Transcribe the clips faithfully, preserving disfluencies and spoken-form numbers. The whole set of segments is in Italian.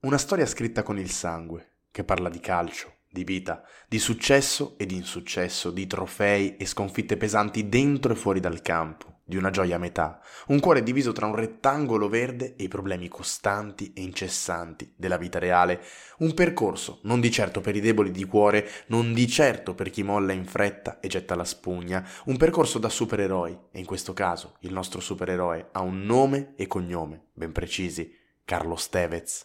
Una storia scritta con il sangue, che parla di calcio, di vita, di successo e di insuccesso, di trofei e sconfitte pesanti dentro e fuori dal campo, di una gioia a metà, un cuore diviso tra un rettangolo verde e i problemi costanti e incessanti della vita reale, un percorso non di certo per i deboli di cuore, non di certo per chi molla in fretta e getta la spugna, un percorso da supereroi, e in questo caso il nostro supereroe ha un nome e cognome ben precisi, Carlos Tevez.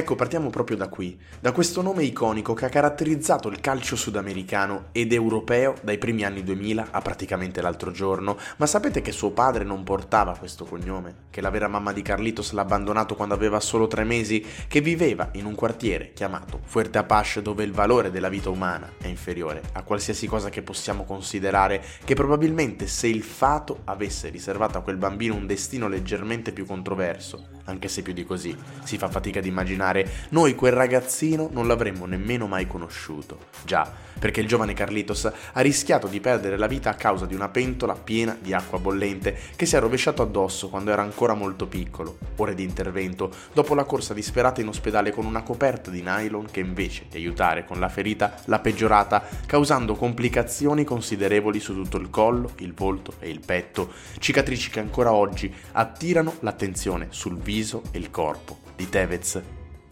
Ecco, partiamo proprio da qui, da questo nome iconico che ha caratterizzato il calcio sudamericano ed europeo dai primi anni duemila a praticamente l'altro giorno. Ma sapete che suo padre non portava questo cognome? Che la vera mamma di Carlitos l'ha abbandonato quando aveva solo tre mesi? Che viveva in un quartiere chiamato Fuerte Apache dove il valore della vita umana è inferiore a qualsiasi cosa che possiamo considerare? Che probabilmente se il fato avesse riservato a quel bambino un destino leggermente più controverso, anche se più di così si fa fatica ad immaginare, noi quel ragazzino non l'avremmo nemmeno mai conosciuto. Già, perché il giovane Carlitos ha rischiato di perdere la vita a causa di una pentola piena di acqua bollente che si è rovesciato addosso quando era ancora molto piccolo, ore di intervento, dopo la corsa disperata in ospedale con una coperta di nylon che invece di aiutare con la ferita l'ha peggiorata, causando complicazioni considerevoli su tutto il collo, il volto e il petto, cicatrici che ancora oggi attirano l'attenzione sul viso e il corpo di Tevez.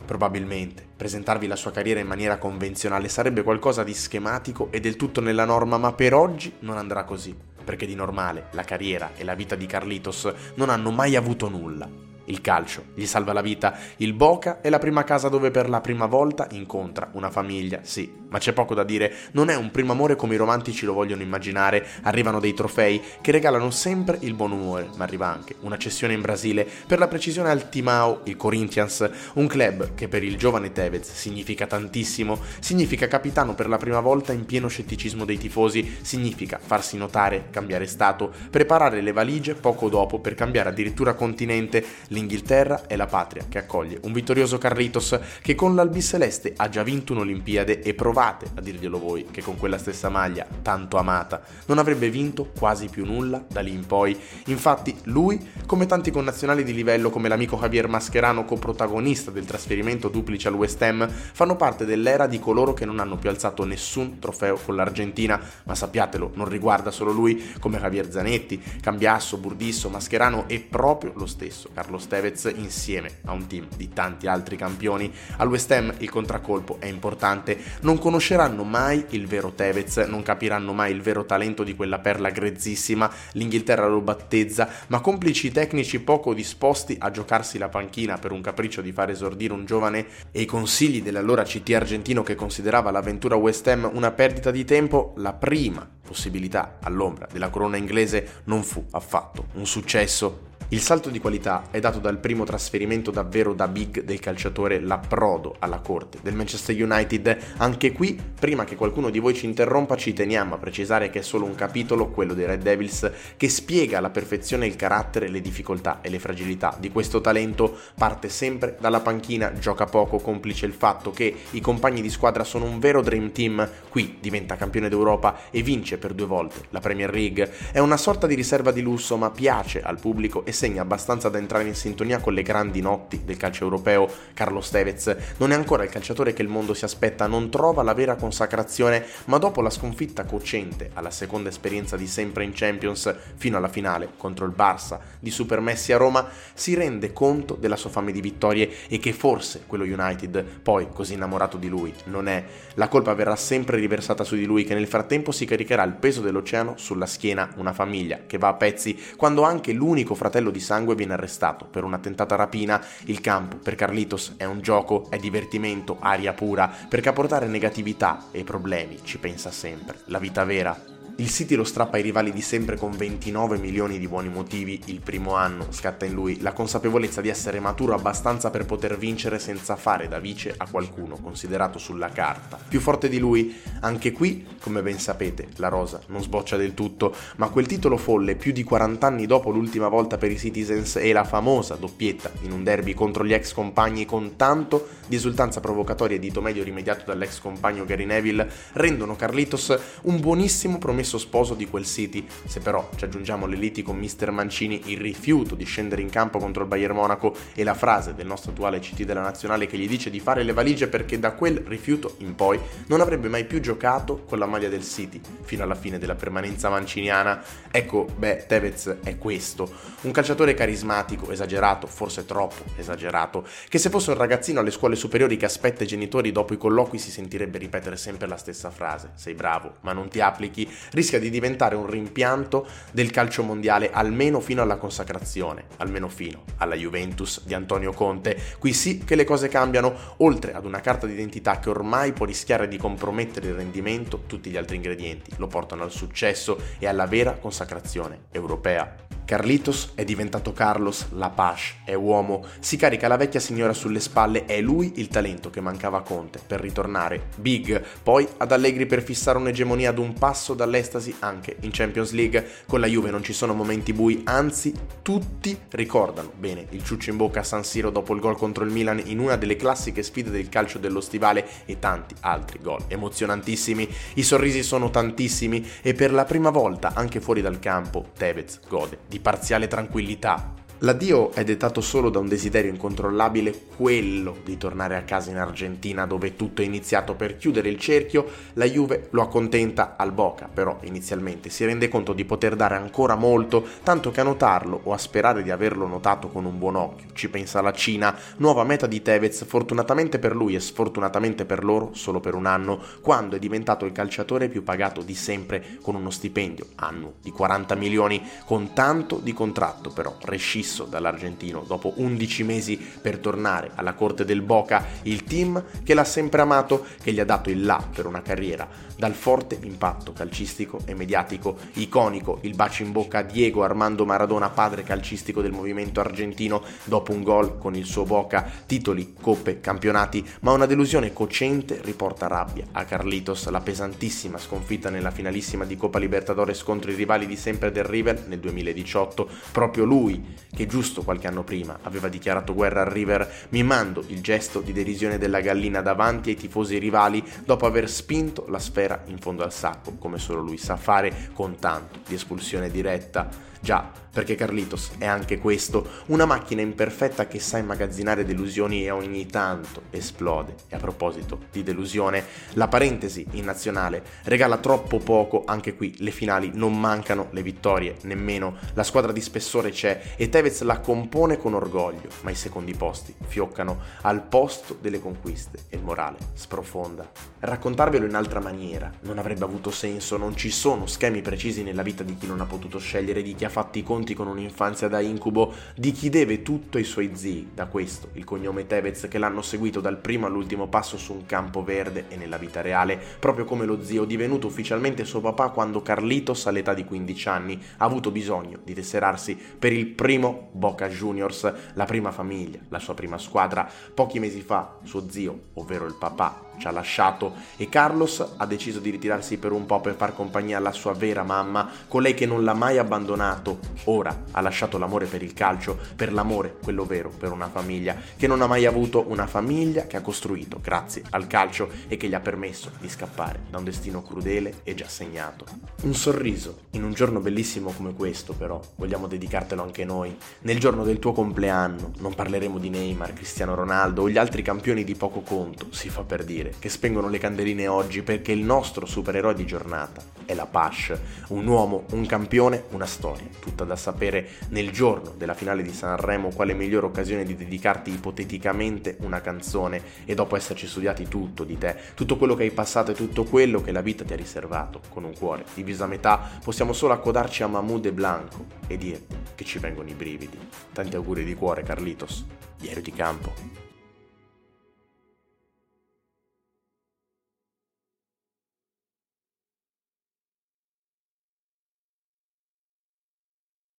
Probabilmente, presentarvi la sua carriera in maniera convenzionale sarebbe qualcosa di schematico e del tutto nella norma, ma per oggi non andrà così, perché di normale la carriera e la vita di Carlitos non hanno mai avuto nulla. Il calcio gli salva la vita, il Boca è la prima casa dove per la prima volta incontra una famiglia, sì, ma c'è poco da dire, non è un primo amore come i romantici lo vogliono immaginare, arrivano dei trofei che regalano sempre il buon umore, ma arriva anche una cessione in Brasile, per la precisione al Timao, il Corinthians, un club che per il giovane Tevez significa tantissimo, significa capitano per la prima volta in pieno scetticismo dei tifosi, significa farsi notare, cambiare stato, preparare le valigie poco dopo per cambiare addirittura continente. L'Inghilterra è la patria che accoglie un vittorioso Carlitos che con l'albiceleste ha già vinto un'Olimpiade e provate a dirglielo voi che con quella stessa maglia tanto amata non avrebbe vinto quasi più nulla da lì in poi. Infatti lui, come tanti connazionali di livello come l'amico Javier Mascherano, coprotagonista del trasferimento duplice al West Ham, fanno parte dell'era di coloro che non hanno più alzato nessun trofeo con l'Argentina, ma sappiatelo, non riguarda solo lui, come Javier Zanetti, Cambiasso, Burdisso, Mascherano e proprio lo stesso Carlos Tevez insieme a un team di tanti altri campioni. Al West Ham il contraccolpo è importante, non conosceranno mai il vero Tevez, non capiranno mai il vero talento di quella perla grezzissima, l'Inghilterra lo battezza, ma complici tecnici poco disposti a giocarsi la panchina per un capriccio di far esordire un giovane e i consigli dell'allora C T argentino che considerava l'avventura West Ham una perdita di tempo, la prima possibilità all'ombra della corona inglese non fu affatto un successo. Il salto di qualità è dato dal primo trasferimento davvero da big del calciatore, l'approdo alla corte del Manchester United. Anche qui, prima che qualcuno di voi ci interrompa, ci teniamo a precisare che è solo un capitolo, quello dei Red Devils, che spiega alla perfezione il carattere, le difficoltà e le fragilità di questo talento. Parte sempre dalla panchina, gioca poco, complice il fatto che i compagni di squadra sono un vero dream team. Qui diventa campione d'Europa e vince per due volte la Premier League. È una sorta di riserva di lusso, ma piace al pubblico e segna abbastanza da entrare in sintonia con le grandi notti del calcio europeo, Carlos Tevez non è ancora il calciatore che il mondo si aspetta, non trova la vera consacrazione, ma dopo la sconfitta cocente alla seconda esperienza di sempre in Champions fino alla finale contro il Barça di Supermessi a Roma, si rende conto della sua fame di vittorie e che forse quello United, poi così innamorato di lui, non è. La colpa verrà sempre riversata su di lui, che nel frattempo si caricherà il peso dell'oceano sulla schiena, una famiglia che va a pezzi quando anche l'unico fratello di sangue viene arrestato per una tentata rapina. Il campo per Carlitos è un gioco, è divertimento, aria pura, perché a portare negatività e problemi ci pensa sempre la vita vera. Il City lo strappa ai rivali di sempre con ventinove milioni di buoni motivi. Il primo anno scatta in lui la consapevolezza di essere maturo abbastanza per poter vincere senza fare da vice a qualcuno considerato sulla carta più forte di lui. Anche qui, come ben sapete, la rosa non sboccia del tutto, ma quel titolo folle più di quarant'anni dopo l'ultima volta per i Citizens e la famosa doppietta in un derby contro gli ex compagni, con tanto di esultanza provocatoria e dito medio rimediato dall'ex compagno Gary Neville, rendono Carlitos un buonissimo promesso sposo di quel City. Se però ci aggiungiamo le liti con mister Mancini, il rifiuto di scendere in campo contro il Bayern Monaco e la frase del nostro attuale C T della nazionale che gli dice di fare le valigie perché da quel rifiuto in poi non avrebbe mai più giocato con la maglia del City fino alla fine della permanenza manciniana, ecco, beh, Tevez è questo, un calciatore carismatico, esagerato, forse troppo esagerato, che se fosse un ragazzino alle scuole superiori che aspetta i genitori dopo i colloqui si sentirebbe ripetere sempre la stessa frase, sei bravo ma non ti applichi, rischia di diventare un rimpianto del calcio mondiale almeno fino alla consacrazione, almeno fino alla Juventus di Antonio Conte. Qui sì che le cose cambiano, oltre ad una carta d'identità che ormai può rischiare di compromettere il rendimento, tutti gli altri ingredienti lo portano al successo e alla vera consacrazione europea. Carlitos è diventato Carlos La Pache, è uomo, si carica la vecchia signora sulle spalle, è lui il talento che mancava a Conte per ritornare big, poi ad Allegri per fissare un'egemonia ad un passo dall'estasi anche in Champions League. Con la Juve non ci sono momenti bui, anzi tutti ricordano bene il ciuccio in bocca a San Siro dopo il gol contro il Milan in una delle classiche sfide del calcio dello stivale e tanti altri gol emozionantissimi, i sorrisi sono tantissimi e per la prima volta anche fuori dal campo Tevez gode di parziale tranquillità. L'addio è dettato solo da un desiderio incontrollabile, quello di tornare a casa in Argentina dove tutto è iniziato. Per chiudere il cerchio la Juve lo accontenta al Boca, però inizialmente si rende conto di poter dare ancora molto, tanto che a notarlo o a sperare di averlo notato con un buon occhio ci pensa la Cina, nuova meta di Tevez, fortunatamente per lui e sfortunatamente per loro solo per un anno, quando è diventato il calciatore più pagato di sempre con uno stipendio annuo di quaranta milioni, con tanto di contratto però rescissi dall'argentino dopo undici mesi per tornare alla corte del Boca, il team che l'ha sempre amato, che gli ha dato il là per una carriera dal forte impatto calcistico e mediatico, iconico il bacio in bocca a Diego Armando Maradona, padre calcistico del movimento argentino, dopo un gol con il suo Boca, titoli, coppe, campionati, ma una delusione cocente riporta rabbia a Carlitos, la pesantissima sconfitta nella finalissima di Coppa Libertadores contro i rivali di sempre del River nel duemiladiciotto, proprio lui che giusto qualche anno prima aveva dichiarato guerra al River, mimando il gesto di derisione della gallina davanti ai tifosi rivali dopo aver spinto la sfera in fondo al sacco, come solo lui sa fare, con tanto di espulsione diretta. Già, perché Carlitos è anche questo, una macchina imperfetta che sa immagazzinare delusioni e ogni tanto esplode. E a proposito di delusione, la parentesi in nazionale regala troppo poco, anche qui le finali non mancano, le vittorie nemmeno, la squadra di spessore c'è e Tevez la compone con orgoglio, ma i secondi posti fioccano al posto delle conquiste e il morale sprofonda. Raccontarvelo in altra maniera non avrebbe avuto senso, non ci sono schemi precisi nella vita di chi non ha potuto scegliere, di chi ha fatti i conti con un'infanzia da incubo, di chi deve tutto ai suoi zii, da questo il cognome Tevez, che l'hanno seguito dal primo all'ultimo passo su un campo verde e nella vita reale, proprio come lo zio divenuto ufficialmente suo papà quando Carlitos all'età di quindici anni ha avuto bisogno di tesserarsi per il primo Boca Juniors, la prima famiglia, la sua prima squadra. Pochi mesi fa suo zio, ovvero il papà ci ha lasciato e Carlos ha deciso di ritirarsi per un po' per far compagnia alla sua vera mamma, colei che non l'ha mai abbandonato. Ora ha lasciato l'amore per il calcio, per l'amore, quello vero, per una famiglia, che non ha mai avuto, una famiglia che ha costruito grazie al calcio e che gli ha permesso di scappare da un destino crudele e già segnato. Un sorriso, in un giorno bellissimo come questo però, vogliamo dedicartelo anche noi, nel giorno del tuo compleanno. Non parleremo di Neymar, Cristiano Ronaldo o gli altri campioni di poco conto, si fa per dire, che spengono le candeline oggi, perché il nostro supereroe di giornata è la Pash, un uomo, un campione, una storia, tutta da sapere nel giorno della finale di Sanremo quale migliore occasione di dedicarti ipoteticamente una canzone e dopo esserci studiati tutto di te, tutto quello che hai passato e tutto quello che la vita ti ha riservato, con un cuore diviso a metà possiamo solo accodarci a Mahmoud e Blanco e dirti che ci vengono i brividi. Tanti auguri di cuore Carlitos, ieri di campo.